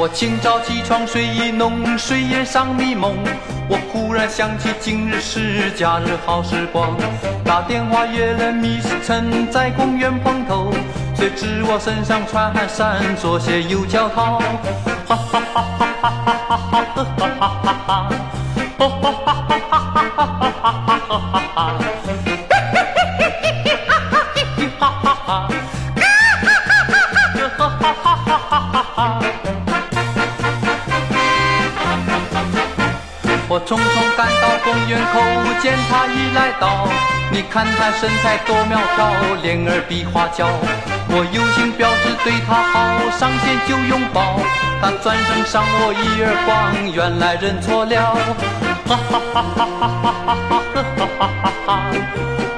我清早起床睡意浓，睡眼尚迷蒙。我忽然想起今日是假日好时光，打电话约了迷失晨在公园碰头。谁知我身上穿汗衫，左鞋右脚套，哈哈哈哈哈哈哈哈哈哈哈，哦哈哈哈哈哈哈哈哈哈哈。 我匆匆赶到公园口，见他已来到。你看他身材多苗条，脸儿比花娇。我友情表示对他好，上前就拥抱。他转身赏我一耳光，原来认错了。哈哈哈哈哈哈哈哈哈哈哈！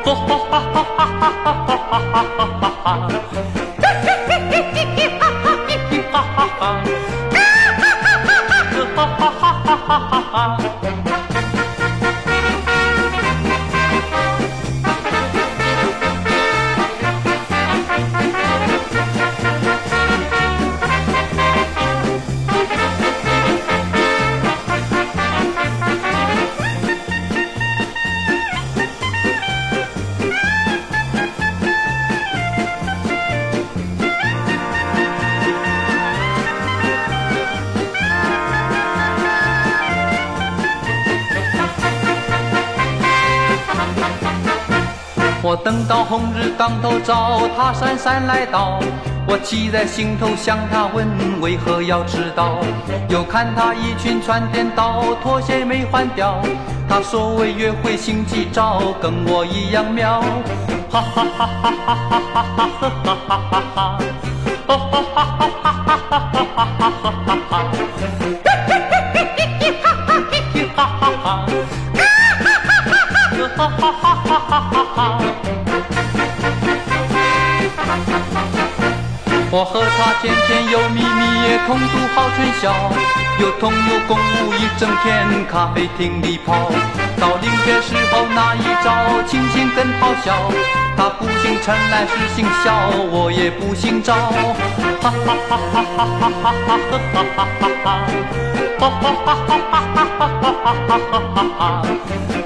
哦哈哈哈哈哈哈哈哈哈！ 我等到红日当头照，他姗姗来到。我气在心头，向他问为何要迟到。又看他衣裙穿颠倒，拖鞋没换掉。他说为约会心急躁，跟我一样妙。哈哈哈哈哈哈哈哈哈哈哈哈！哦哈哈哈哈哈哈哈哈哈哈哈！嘿嘿嘿嘿哈嘿哈哈哈！ 哈哈哈哈哈哈！我和他天天有秘密，也同度好春宵，有同游共舞一整天，咖啡厅里泡。到临别时候那一招，清醒更好笑。他不姓陈，来世姓萧，我也不姓赵。哈哈哈哈哈哈哈哈哈哈哈！哈哈哈哈哈哈哈哈哈哈！